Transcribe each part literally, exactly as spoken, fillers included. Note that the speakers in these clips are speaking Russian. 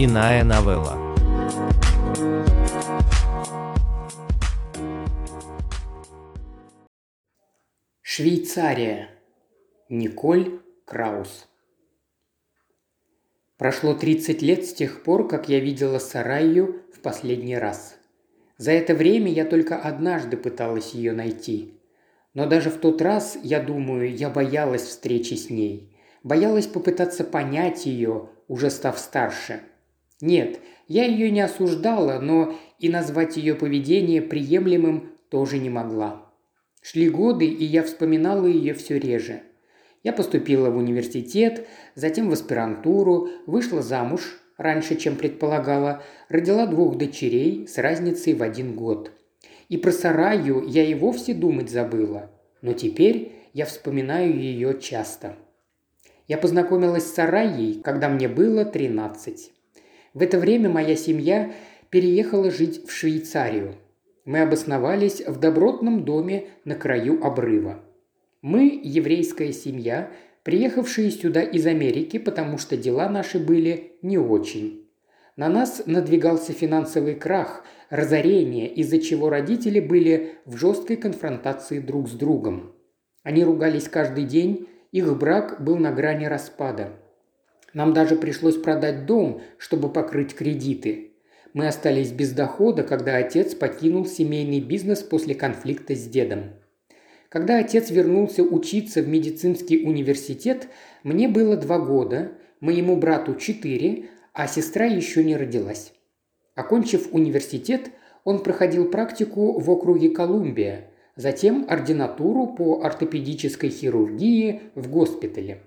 Иная новелла. Швейцария. Николь Краусс. Прошло тридцать лет с тех пор, как я видела Сараю в последний раз. За это время я только однажды пыталась ее найти. Но даже в тот раз, я думаю, я боялась встречи с ней. Боялась попытаться понять ее, уже став старше. Нет, я ее не осуждала, но и назвать ее поведение приемлемым тоже не могла. Шли годы, и я вспоминала ее все реже. Я поступила в университет, затем в аспирантуру, вышла замуж раньше, чем предполагала, родила двух дочерей с разницей в один год. И про Сараю я и вовсе думать забыла, но теперь я вспоминаю ее часто. Я познакомилась с Сараей, когда мне было тринадцать. В это время моя семья переехала жить в Швейцарию. Мы обосновались в добротном доме на краю обрыва. Мы – еврейская семья, приехавшие сюда из Америки, потому что дела наши были не очень. На нас надвигался финансовый крах, разорение, из-за чего родители были в жесткой конфронтации друг с другом. Они ругались каждый день, их брак был на грани распада. Нам даже пришлось продать дом, чтобы покрыть кредиты. Мы остались без дохода, когда отец покинул семейный бизнес после конфликта с дедом. Когда отец вернулся учиться в медицинский университет, мне было два года, моему брату четыре, а сестра еще не родилась. Окончив университет, он проходил практику в округе Колумбия, затем ординатуру по ортопедической хирургии в госпитале.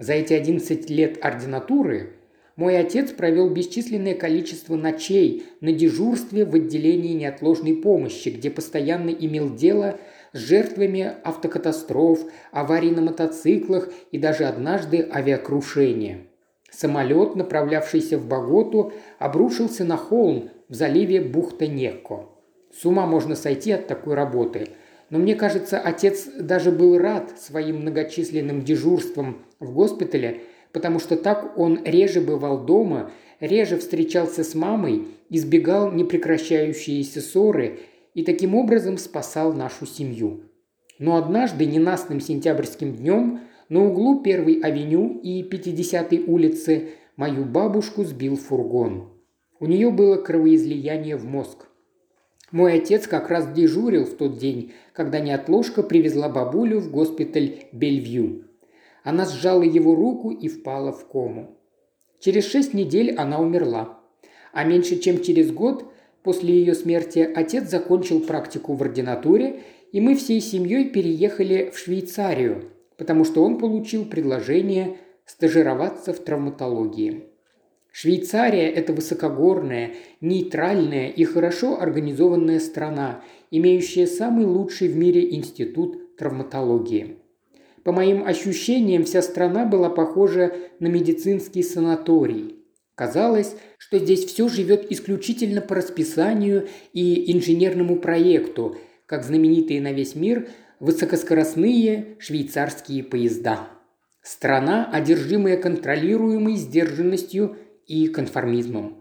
За эти одиннадцать лет ординатуры мой отец провел бесчисленное количество ночей на дежурстве в отделении неотложной помощи, где постоянно имел дело с жертвами автокатастроф, аварий на мотоциклах и даже однажды авиакрушения. Самолет, направлявшийся в Боготу, обрушился на холм в заливе Бухта Некко. С ума можно сойти от такой работы, но мне кажется, отец даже был рад своим многочисленным дежурствам в госпитале, потому что так он реже бывал дома, реже встречался с мамой, избегал непрекращающиеся ссоры и таким образом спасал нашу семью. Но однажды ненастным сентябрьским днем на углу первой авеню и пятидесятой улицы мою бабушку сбил фургон. У нее было кровоизлияние в мозг. Мой отец как раз дежурил в тот день, когда неотложка привезла бабулю в госпиталь Бельвью. Она сжала его руку и впала в кому. Через шесть недель она умерла. А меньше чем через год после ее смерти отец закончил практику в ординатуре, и мы всей семьей переехали в Швейцарию, потому что он получил предложение стажироваться в травматологии. Швейцария – это высокогорная, нейтральная и хорошо организованная страна, имеющая самый лучший в мире институт травматологии. По моим ощущениям, вся страна была похожа на медицинский санаторий. Казалось, что здесь все живет исключительно по расписанию и инженерному проекту, как знаменитые на весь мир – высокоскоростные швейцарские поезда. Страна, одержимая контролируемой сдержанностью и конформизмом.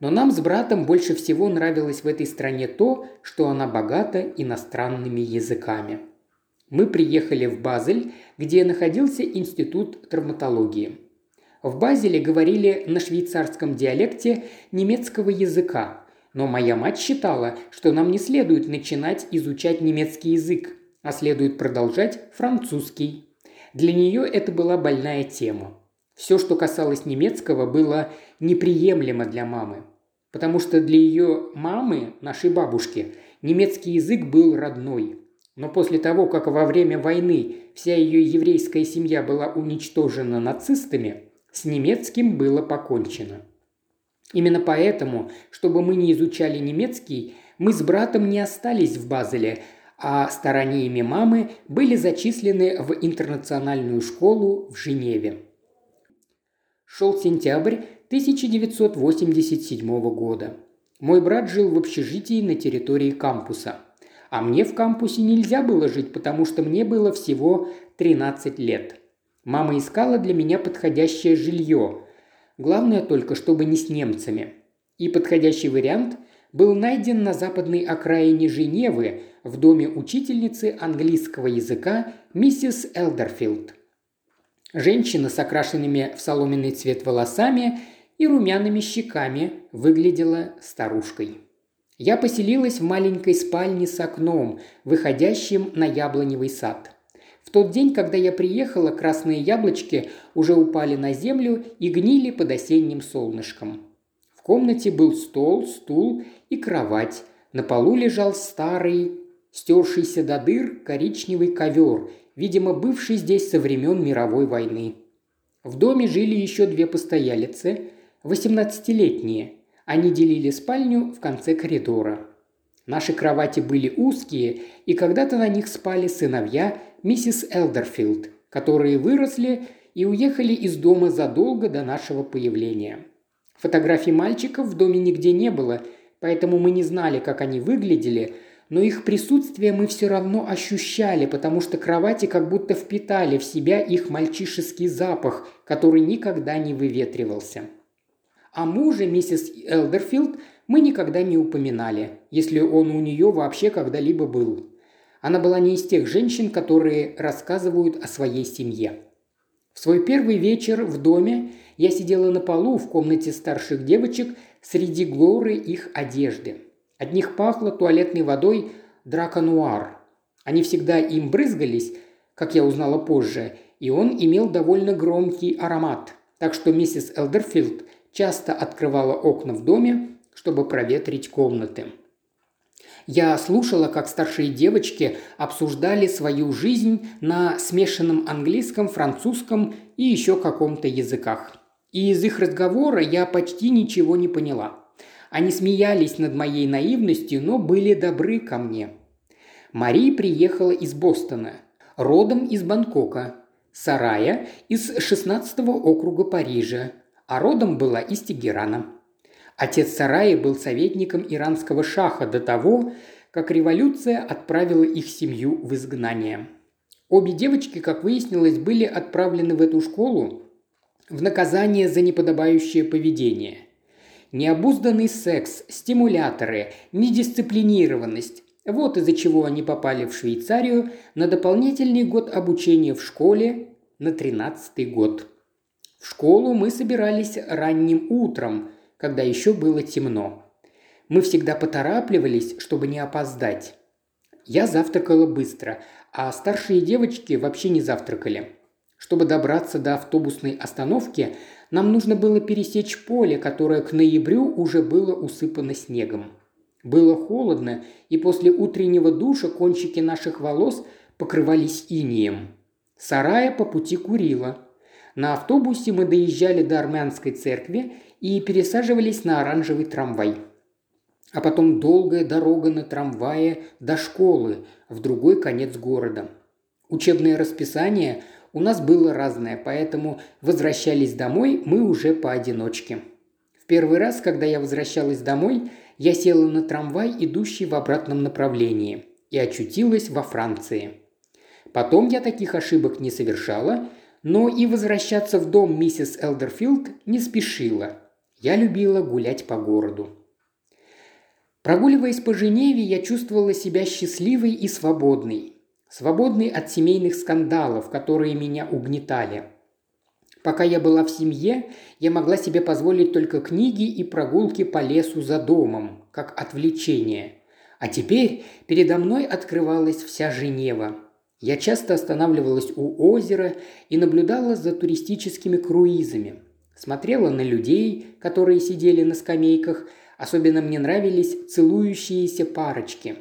Но нам с братом больше всего нравилось в этой стране то, что она богата иностранными языками. Мы приехали в Базель, где находился Институт травматологии. В Базеле говорили на швейцарском диалекте немецкого языка, но моя мать считала, что нам не следует начинать изучать немецкий язык, а следует продолжать французский. Для нее это была больная тема. Все, что касалось немецкого, было неприемлемо для мамы. Потому что для ее мамы, нашей бабушки, немецкий язык был родной. Но после того, как во время войны вся ее еврейская семья была уничтожена нацистами, с немецким было покончено. Именно поэтому, чтобы мы не изучали немецкий, мы с братом не остались в Базеле, а стараниями мамы были зачислены в интернациональную школу в Женеве. Шел сентябрь тысяча девятьсот восемьдесят седьмого года. Мой брат жил в общежитии на территории кампуса. А мне в кампусе нельзя было жить, потому что мне было всего тринадцать лет. Мама искала для меня подходящее жилье. Главное только, чтобы не с немцами. И подходящий вариант был найден на западной окраине Женевы в доме учительницы английского языка миссис Элдерфилд. Женщина с окрашенными в соломенный цвет волосами и румяными щеками выглядела старушкой. Я поселилась в маленькой спальне с окном, выходящим на яблоневый сад. В тот день, когда я приехала, красные яблочки уже упали на землю и гнили под осенним солнышком. В комнате был стол, стул и кровать. На полу лежал старый, стершийся до дыр коричневый ковер, видимо, бывший здесь со времен мировой войны. В доме жили еще две постоялицы, восемнадцатилетние. Они делили спальню в конце коридора. Наши кровати были узкие, и когда-то на них спали сыновья миссис Элдерфилд, которые выросли и уехали из дома задолго до нашего появления. Фотографий мальчиков в доме нигде не было, поэтому мы не знали, как они выглядели, но их присутствие мы все равно ощущали, потому что кровати как будто впитали в себя их мальчишеский запах, который никогда не выветривался. О муже миссис Элдерфилд мы никогда не упоминали, если он у нее вообще когда-либо был. Она была не из тех женщин, которые рассказывают о своей семье. В свой первый вечер в доме я сидела на полу в комнате старших девочек среди горы их одежды. От них пахло туалетной водой Drakon Noir. Они всегда им брызгались, как я узнала позже, и он имел довольно громкий аромат. Так что миссис Элдерфилд часто открывала окна в доме, чтобы проветрить комнаты. Я слушала, как старшие девочки обсуждали свою жизнь на смешанном английском, французском и еще каком-то языках. И из их разговора я почти ничего не поняла. Они смеялись над моей наивностью, но были добры ко мне. Мари приехала из Бостона, родом из Бангкока, Сарая из шестнадцатого округа Парижа, а родом была из Тегерана. Отец Сараи был советником иранского шаха до того, как революция отправила их семью в изгнание. Обе девочки, как выяснилось, были отправлены в эту школу в наказание за неподобающее поведение. Необузданный секс, стимуляторы, недисциплинированность – вот из-за чего они попали в Швейцарию на дополнительный год обучения в школе на тринадцатый год. В школу мы собирались ранним утром, когда еще было темно. Мы всегда поторапливались, чтобы не опоздать. Я завтракала быстро, а старшие девочки вообще не завтракали. Чтобы добраться до автобусной остановки, нам нужно было пересечь поле, которое к ноябрю уже было усыпано снегом. Было холодно, и после утреннего душа кончики наших волос покрывались инеем. Сарая по пути курила. На автобусе мы доезжали до армянской церкви и пересаживались на оранжевый трамвай. А потом долгая дорога на трамвае до школы в другой конец города. Учебное расписание у нас было разное, поэтому возвращались домой мы уже поодиночке. В первый раз, когда я возвращалась домой, я села на трамвай, идущий в обратном направлении, и очутилась во Франции. Потом я таких ошибок не совершала, но и возвращаться в дом миссис Элдерфилд не спешила. Я любила гулять по городу. Прогуливаясь по Женеве, я чувствовала себя счастливой и свободной. Свободной от семейных скандалов, которые меня угнетали. Пока я была в семье, я могла себе позволить только книги и прогулки по лесу за домом, как отвлечение. А теперь передо мной открывалась вся Женева. Я часто останавливалась у озера и наблюдала за туристическими круизами. Смотрела на людей, которые сидели на скамейках. Особенно мне нравились целующиеся парочки.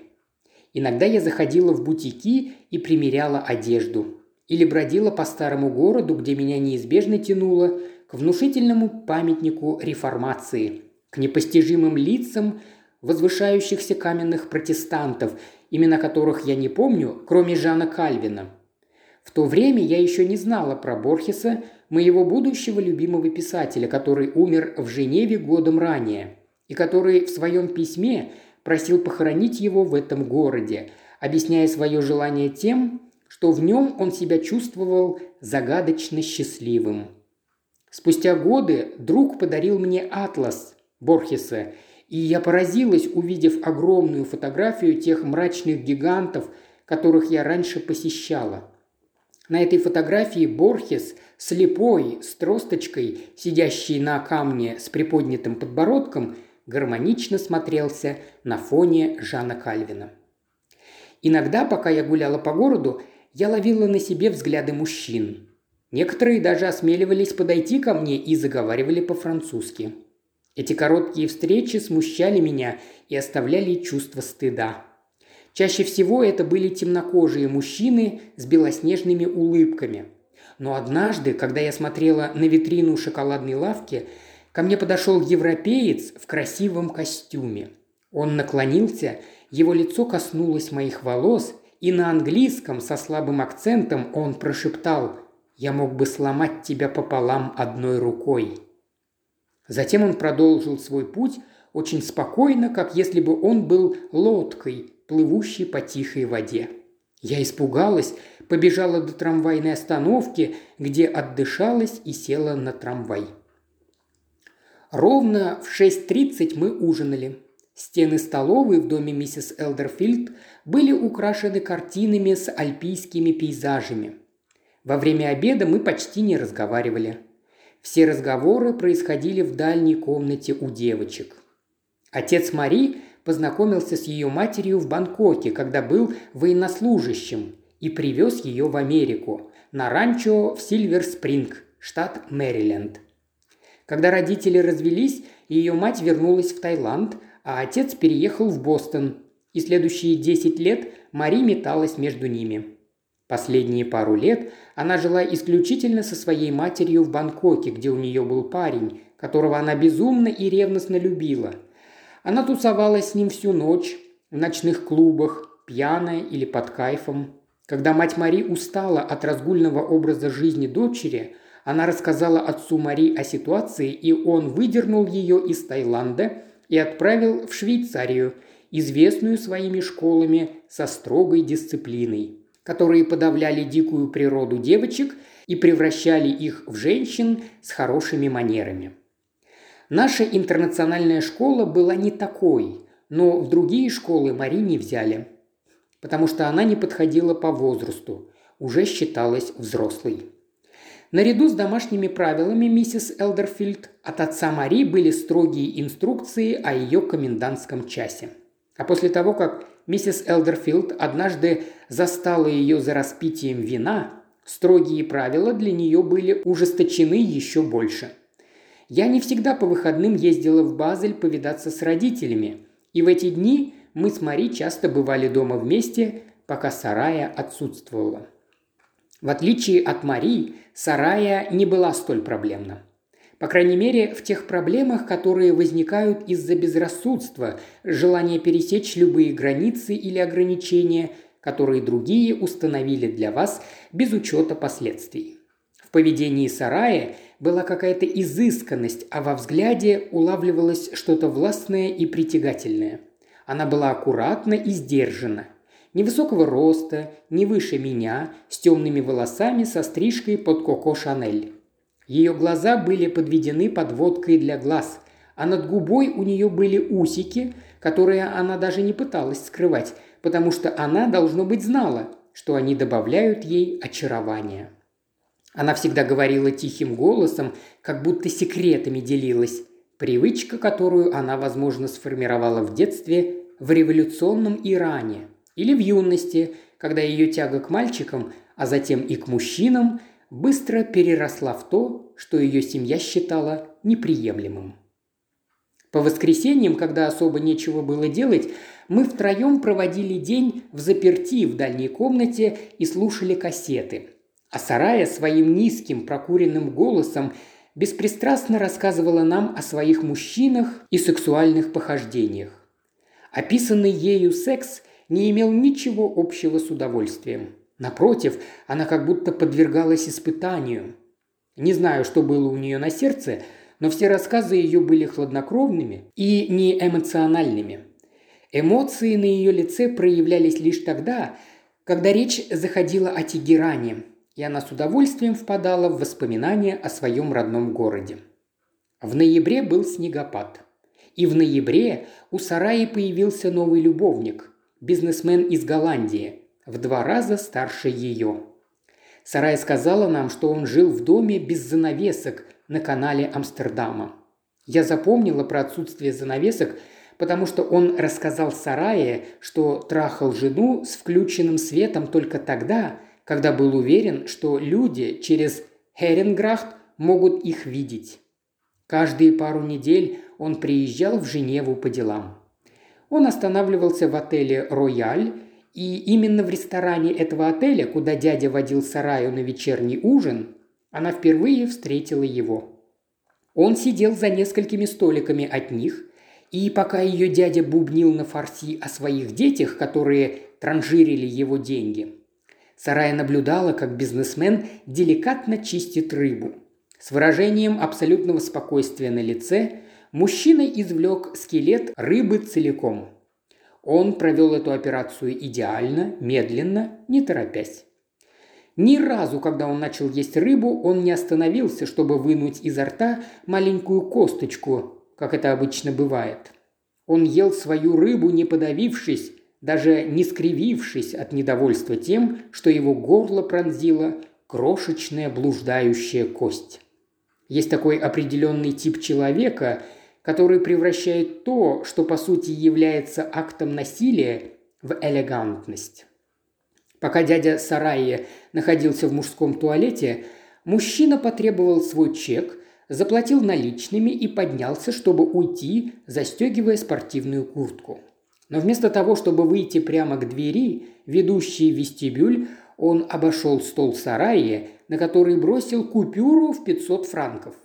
Иногда я заходила в бутики и примеряла одежду. Или бродила по старому городу, где меня неизбежно тянуло к внушительному памятнику реформации, к непостижимым лицам возвышающихся каменных протестантов, имена которых я не помню, кроме Жана Кальвина. В то время я еще не знала про Борхеса, моего будущего любимого писателя, который умер в Женеве годом ранее, и который в своем письме просил похоронить его в этом городе, объясняя свое желание тем, что в нем он себя чувствовал загадочно счастливым. Спустя годы друг подарил мне «Атлас» Борхеса, и я поразилась, увидев огромную фотографию тех мрачных гигантов, которых я раньше посещала. На этой фотографии Борхес, слепой, с тросточкой, сидящий на камне с приподнятым подбородком, гармонично смотрелся на фоне Жана Кальвина. Иногда, пока я гуляла по городу, я ловила на себе взгляды мужчин. Некоторые даже осмеливались подойти ко мне и заговаривали по-французски. Эти короткие встречи смущали меня и оставляли чувство стыда. Чаще всего это были темнокожие мужчины с белоснежными улыбками. Но однажды, когда я смотрела на витрину шоколадной лавки, ко мне подошел европеец в красивом костюме. Он наклонился, его лицо коснулось моих волос, и на английском со слабым акцентом он прошептал: «Я мог бы сломать тебя пополам одной рукой». Затем он продолжил свой путь очень спокойно, как если бы он был лодкой, плывущей по тихой воде. Я испугалась, побежала до трамвайной остановки, где отдышалась и села на трамвай. Ровно в шесть тридцать мы ужинали. Стены столовой в доме миссис Элдерфилд были украшены картинами с альпийскими пейзажами. Во время обеда мы почти не разговаривали. Все разговоры происходили в дальней комнате у девочек. Отец Мари познакомился с ее матерью в Бангкоке, когда был военнослужащим, и привез ее в Америку, на ранчо в Сильвер Спринг, штат Мэриленд. Когда родители развелись, ее мать вернулась в Таиланд, а отец переехал в Бостон, и следующие десять лет Мари металась между ними. Последние пару лет она жила исключительно со своей матерью в Бангкоке, где у нее был парень, которого она безумно и ревностно любила. Она тусовалась с ним всю ночь, в ночных клубах, пьяная или под кайфом. Когда мать Мари устала от разгульного образа жизни дочери, она рассказала отцу Мари о ситуации, и он выдернул ее из Таиланда и отправил в Швейцарию, известную своими школами со строгой дисциплиной, которые подавляли дикую природу девочек и превращали их в женщин с хорошими манерами. Наша интернациональная школа была не такой, но в другие школы Мари не взяли, потому что она не подходила по возрасту, уже считалась взрослой. Наряду с домашними правилами миссис Элдерфилд от отца Мари были строгие инструкции о ее комендантском часе. А после того, как миссис Элдерфилд однажды застала ее за распитием вина, строгие правила для нее были ужесточены еще больше. Я не всегда по выходным ездила в Базель повидаться с родителями, и в эти дни мы с Мари часто бывали дома вместе, пока Сарая отсутствовала. В отличие от Мари, Сарая не была столь проблемна. По крайней мере, в тех проблемах, которые возникают из-за безрассудства, желания пересечь любые границы или ограничения, которые другие установили для вас без учета последствий. В поведении Сараи была какая-то изысканность, а во взгляде улавливалось что-то властное и притягательное. Она была аккуратна и сдержана. Невысокого роста, не выше меня, с темными волосами со стрижкой под Коко Шанель. Ее глаза были подведены подводкой для глаз, а над губой у нее были усики, которые она даже не пыталась скрывать, потому что она, должно быть, знала, что они добавляют ей очарования. Она всегда говорила тихим голосом, как будто секретами делилась, привычка, которую она, возможно, сформировала в детстве в революционном Иране или в юности, когда ее тяга к мальчикам, а затем и к мужчинам, быстро переросла в то, что ее семья считала неприемлемым. По воскресеньям, когда особо нечего было делать, мы втроем проводили день взаперти в дальней комнате и слушали кассеты. А Сарая своим низким прокуренным голосом беспристрастно рассказывала нам о своих мужчинах и сексуальных похождениях. Описанный ею секс не имел ничего общего с удовольствием. Напротив, она как будто подвергалась испытанию. Не знаю, что было у нее на сердце, но все рассказы ее были хладнокровными и неэмоциональными. Эмоции на ее лице проявлялись лишь тогда, когда речь заходила о Тегеране, и она с удовольствием впадала в воспоминания о своем родном городе. В ноябре был снегопад. И в ноябре у Сараи появился новый любовник, бизнесмен из Голландии, в два раза старше ее. Сарая сказала нам, что он жил в доме без занавесок на канале Амстердама. Я запомнила про отсутствие занавесок, потому что он рассказал Сарае, что трахал жену с включенным светом только тогда, когда был уверен, что люди через Херенграхт могут их видеть. Каждые пару недель он приезжал в Женеву по делам. Он останавливался в отеле «Рояль», и именно в ресторане этого отеля, куда дядя водил Сараю на вечерний ужин, она впервые встретила его. Он сидел за несколькими столиками от них, и пока ее дядя бубнил на фарси о своих детях, которые транжирили его деньги, Сарая наблюдала, как бизнесмен деликатно чистит рыбу. С выражением абсолютного спокойствия на лице мужчина извлек скелет рыбы целиком. Он провел эту операцию идеально, медленно, не торопясь. Ни разу, когда он начал есть рыбу, он не остановился, чтобы вынуть изо рта маленькую косточку, как это обычно бывает. Он ел свою рыбу, не подавившись, даже не скривившись от недовольства тем, что его горло пронзила крошечная блуждающая кость. Есть такой определенный тип человека, который превращает то, что по сути является актом насилия, в элегантность. Пока дядя Сараи находился в мужском туалете, мужчина потребовал свой чек, заплатил наличными и поднялся, чтобы уйти, застегивая спортивную куртку. Но вместо того, чтобы выйти прямо к двери, ведущей в вестибюль, он обошел стол Сараи, на который бросил купюру в пятьсот франков.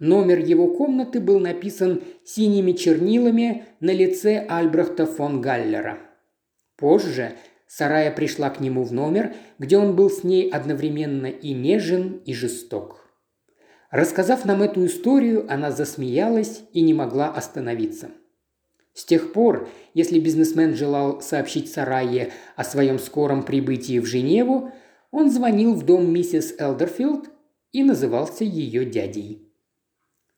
Номер его комнаты был написан синими чернилами на лице Альбрехта фон Халлера. Позже Сарая пришла к нему в номер, где он был с ней одновременно и нежен, и жесток. Рассказав нам эту историю, она засмеялась и не могла остановиться. С тех пор, если бизнесмен желал сообщить Сарае о своем скором прибытии в Женеву, он звонил в дом миссис Элдерфилд и назывался ее дядей.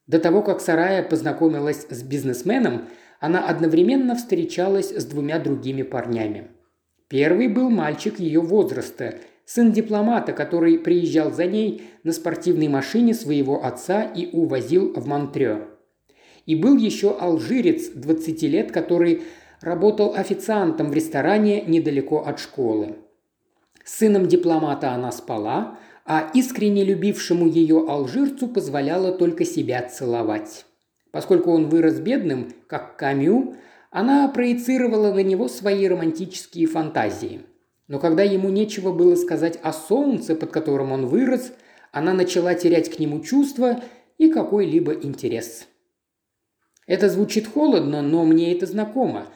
До того, как Сарая познакомилась с бизнесменом, она одновременно встречалась с двумя другими парнями. Первый был мальчик ее возраста, сын дипломата, который приезжал за ней на спортивной машине своего отца и увозил в Монтрё. И был еще алжирец двадцати лет, который работал официантом в ресторане недалеко от школы. С сыном дипломата она спала, а искренне любившему ее алжирцу позволяла только себя целовать. Поскольку он вырос бедным, как Камю, она проецировала на него свои романтические фантазии. Но когда ему нечего было сказать о солнце, под которым он вырос, она начала терять к нему чувства и какой-либо интерес. Это звучит холодно, но мне это знакомо.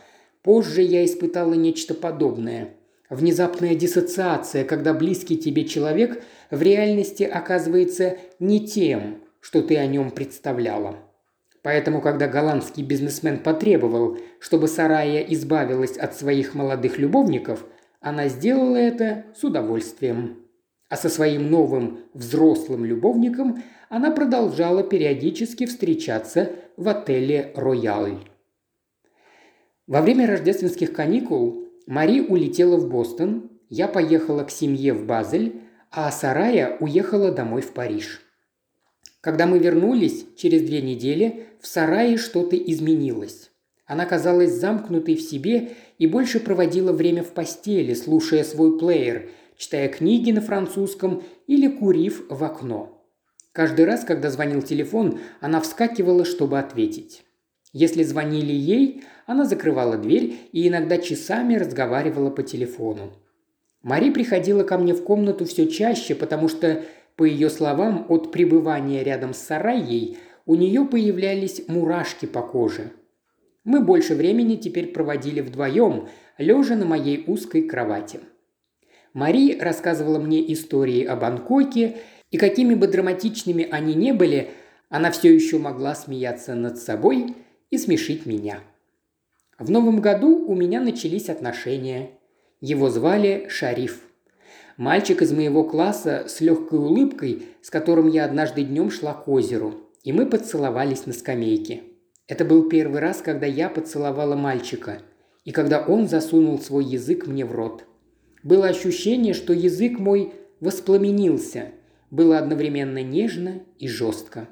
Позже я испытала нечто подобное. Внезапная диссоциация, когда близкий тебе человек в реальности оказывается не тем, что ты о нем представляла. Поэтому, когда голландский бизнесмен потребовал, чтобы Сарая избавилась от своих молодых любовников, она сделала это с удовольствием. А со своим новым взрослым любовником она продолжала периодически встречаться в отеле «Рояль». Во время рождественских каникул Мари улетела в Бостон, я поехала к семье в Базель, а Сарая уехала домой в Париж. Когда мы вернулись, через две недели в Сарае что-то изменилось. Она казалась замкнутой в себе и больше проводила время в постели, слушая свой плеер, читая книги на французском или курив в окно. Каждый раз, когда звонил телефон, она вскакивала, чтобы ответить. Если звонили ей, она закрывала дверь и иногда часами разговаривала по телефону. Мари приходила ко мне в комнату все чаще, потому что, по ее словам, от пребывания рядом с Сараей у нее появлялись мурашки по коже. Мы больше времени теперь проводили вдвоем, лежа на моей узкой кровати. Мари рассказывала мне истории о Бангкоке, и какими бы драматичными они ни были, она все еще могла смеяться над собой и смешить меня. В новом году у меня начались отношения. Его звали Шариф. Мальчик из моего класса с легкой улыбкой, с которым я однажды днем шла к озеру. И мы поцеловались на скамейке. Это был первый раз, когда я поцеловала мальчика, и когда он засунул свой язык мне в рот. Было ощущение, что язык мой воспламенился. Было одновременно нежно и жестко.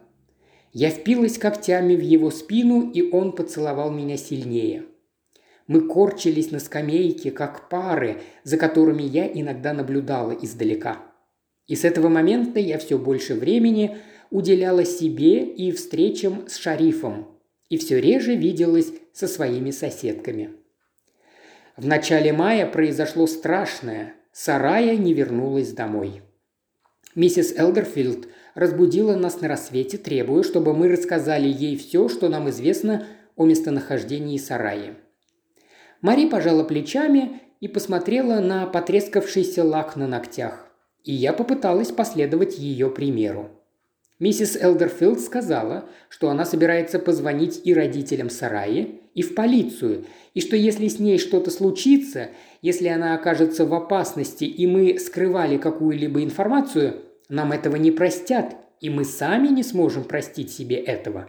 Я впилась когтями в его спину, и он поцеловал меня сильнее. Мы корчились на скамейке, как пары, за которыми я иногда наблюдала издалека. И с этого момента я все больше времени уделяла себе и встречам с шарифом, и все реже виделась со своими соседками. В начале мая произошло страшное. Сарая не вернулась домой. Миссис Элдерфилд разбудила нас на рассвете, требуя, чтобы мы рассказали ей все, что нам известно о местонахождении сараи. Мари пожала плечами и посмотрела на потрескавшийся лак на ногтях, и я попыталась последовать ее примеру. Миссис Элдерфилд сказала, что она собирается позвонить и родителям сараи, и в полицию, и что если с ней что-то случится, если она окажется в опасности, и мы скрывали какую-либо информацию, нам этого не простят, и мы сами не сможем простить себе этого.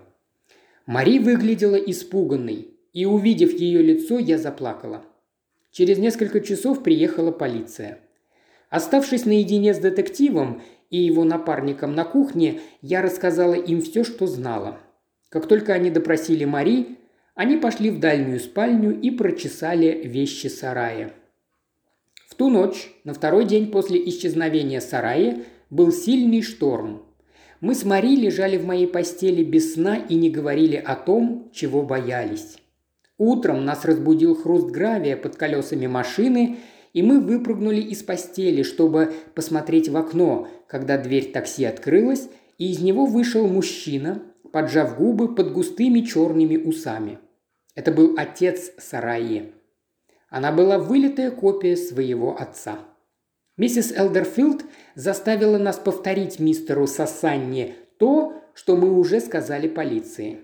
Мари выглядела испуганной, и, увидев ее лицо, я заплакала. Через несколько часов приехала полиция. Оставшись наедине с детективом и его напарником на кухне, я рассказала им все, что знала. Как только они допросили Мари, они пошли в дальнюю спальню и прочесали вещи сарая. В ту ночь, на второй день после исчезновения сарая, был сильный шторм. Мы с Мари лежали в моей постели без сна и не говорили о том, чего боялись. Утром нас разбудил хруст гравия под колесами машины, и мы выпрыгнули из постели, чтобы посмотреть в окно, когда дверь такси открылась, и из него вышел мужчина, поджав губы под густыми черными усами. Это был отец Сараи. Она была вылитая копия своего отца. Миссис Элдерфилд заставила нас повторить мистеру Сасанне то, что мы уже сказали полиции.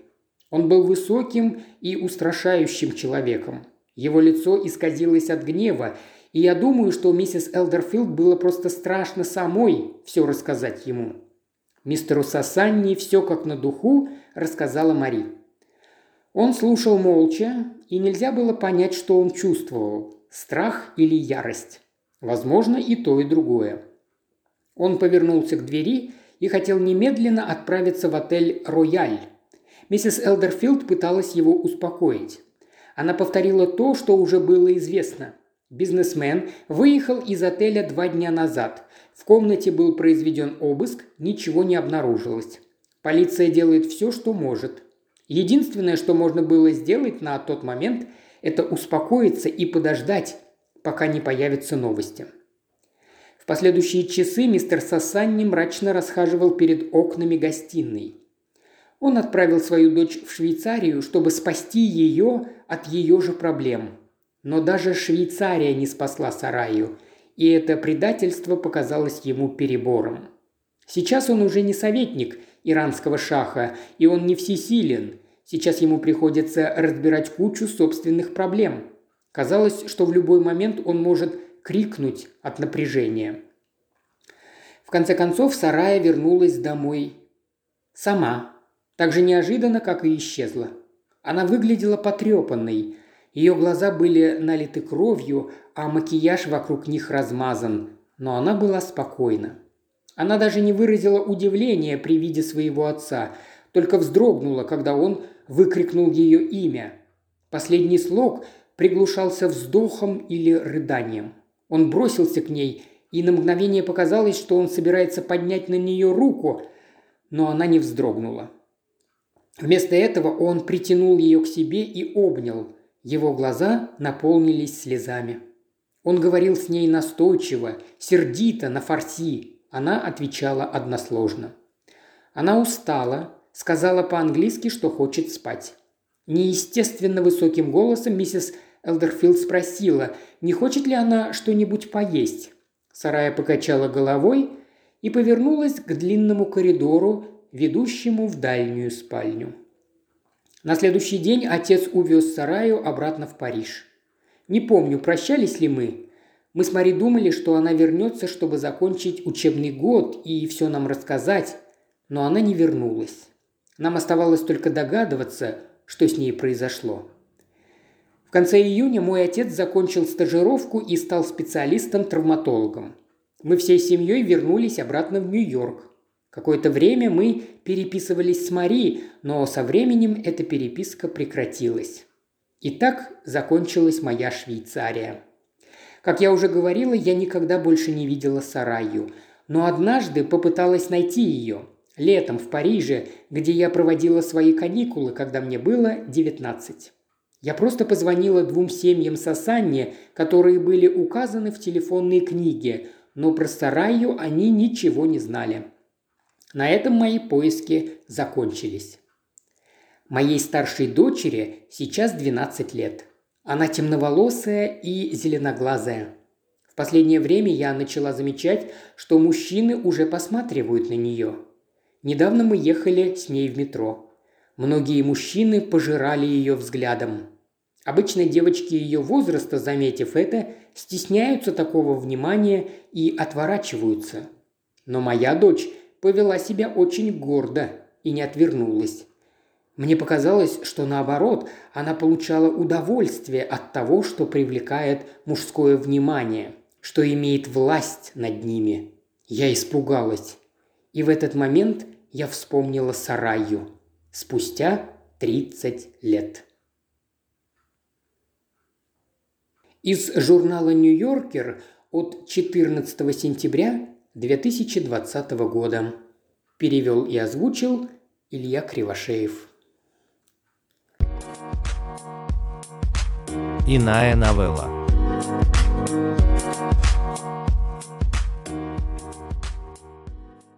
Он был высоким и устрашающим человеком. Его лицо исказилось от гнева, и я думаю, что миссис Элдерфилд было просто страшно самой все рассказать ему. Мистеру Сасанни все как на духу рассказала Мари. Он слушал молча, и нельзя было понять, что он чувствовал – страх или ярость. Возможно, и то, и другое. Он повернулся к двери и хотел немедленно отправиться в отель «Рояль». Миссис Элдерфилд пыталась его успокоить. Она повторила то, что уже было известно. Бизнесмен выехал из отеля два дня назад. В комнате был произведен обыск, ничего не обнаружилось. Полиция делает все, что может. Единственное, что можно было сделать на тот момент, это успокоиться и подождать, пока не появятся новости. В последующие часы мистер Сасанни мрачно расхаживал перед окнами гостиной. Он отправил свою дочь в Швейцарию, чтобы спасти ее от ее же проблем. Но даже Швейцария не спасла сараю, и это предательство показалось ему перебором. Сейчас он уже не советник иранского шаха, и он не всесилен. Сейчас ему приходится разбирать кучу собственных проблем. Казалось, что в любой момент он может крикнуть от напряжения. В конце концов, сарая вернулась домой сама. Так же неожиданно, как и исчезла. Она выглядела потрепанной. Ее глаза были налиты кровью, а макияж вокруг них размазан. Но она была спокойна. Она даже не выразила удивления при виде своего отца, только вздрогнула, когда он выкрикнул ее имя. Последний слог приглушался вздохом или рыданием. Он бросился к ней, и на мгновение показалось, что он собирается поднять на нее руку, но она не вздрогнула. Вместо этого он притянул ее к себе и обнял. Его глаза наполнились слезами. Он говорил с ней настойчиво, сердито, на фарси. Она отвечала односложно. Она устала, сказала по-английски, что хочет спать. Неестественно высоким голосом миссис Элдерфилд спросила, не хочет ли она что-нибудь поесть. Сарая покачала головой и повернулась к длинному коридору, ведущему в дальнюю спальню. На следующий день отец увез сараю обратно в Париж. Не помню, прощались ли мы. Мы с Мари думали, что она вернется, чтобы закончить учебный год и все нам рассказать, но она не вернулась. Нам оставалось только догадываться, что с ней произошло. В конце июня мой отец закончил стажировку и стал специалистом-травматологом. Мы всей семьей вернулись обратно в Нью-Йорк. Какое-то время мы переписывались с Мари, но со временем эта переписка прекратилась. И так закончилась моя Швейцария. Как я уже говорила, я никогда больше не видела Сараю, но однажды попыталась найти ее. Летом в Париже, где я проводила свои каникулы, когда мне было девятнадцать. Я просто позвонила двум семьям Сасанни, которые были указаны в телефонной книге, но про Сараю они ничего не знали. На этом мои поиски закончились. Моей старшей дочери сейчас двенадцать лет. Она темноволосая и зеленоглазая. В последнее время я начала замечать, что мужчины уже посматривают на нее. Недавно мы ехали с ней в метро. Многие мужчины пожирали ее взглядом. Обычно девочки ее возраста, заметив это, стесняются такого внимания и отворачиваются. Но моя дочь повела себя очень гордо и не отвернулась. Мне показалось, что наоборот, она получала удовольствие от того, что привлекает мужское внимание, что имеет власть над ними. Я испугалась. И в этот момент я вспомнила Сараю. Спустя тридцать лет. Из журнала «Нью-Йоркер» от четырнадцатого сентября две тысячи двадцатого года. Перевел и озвучил Илья Кривошеев. Иная новелла.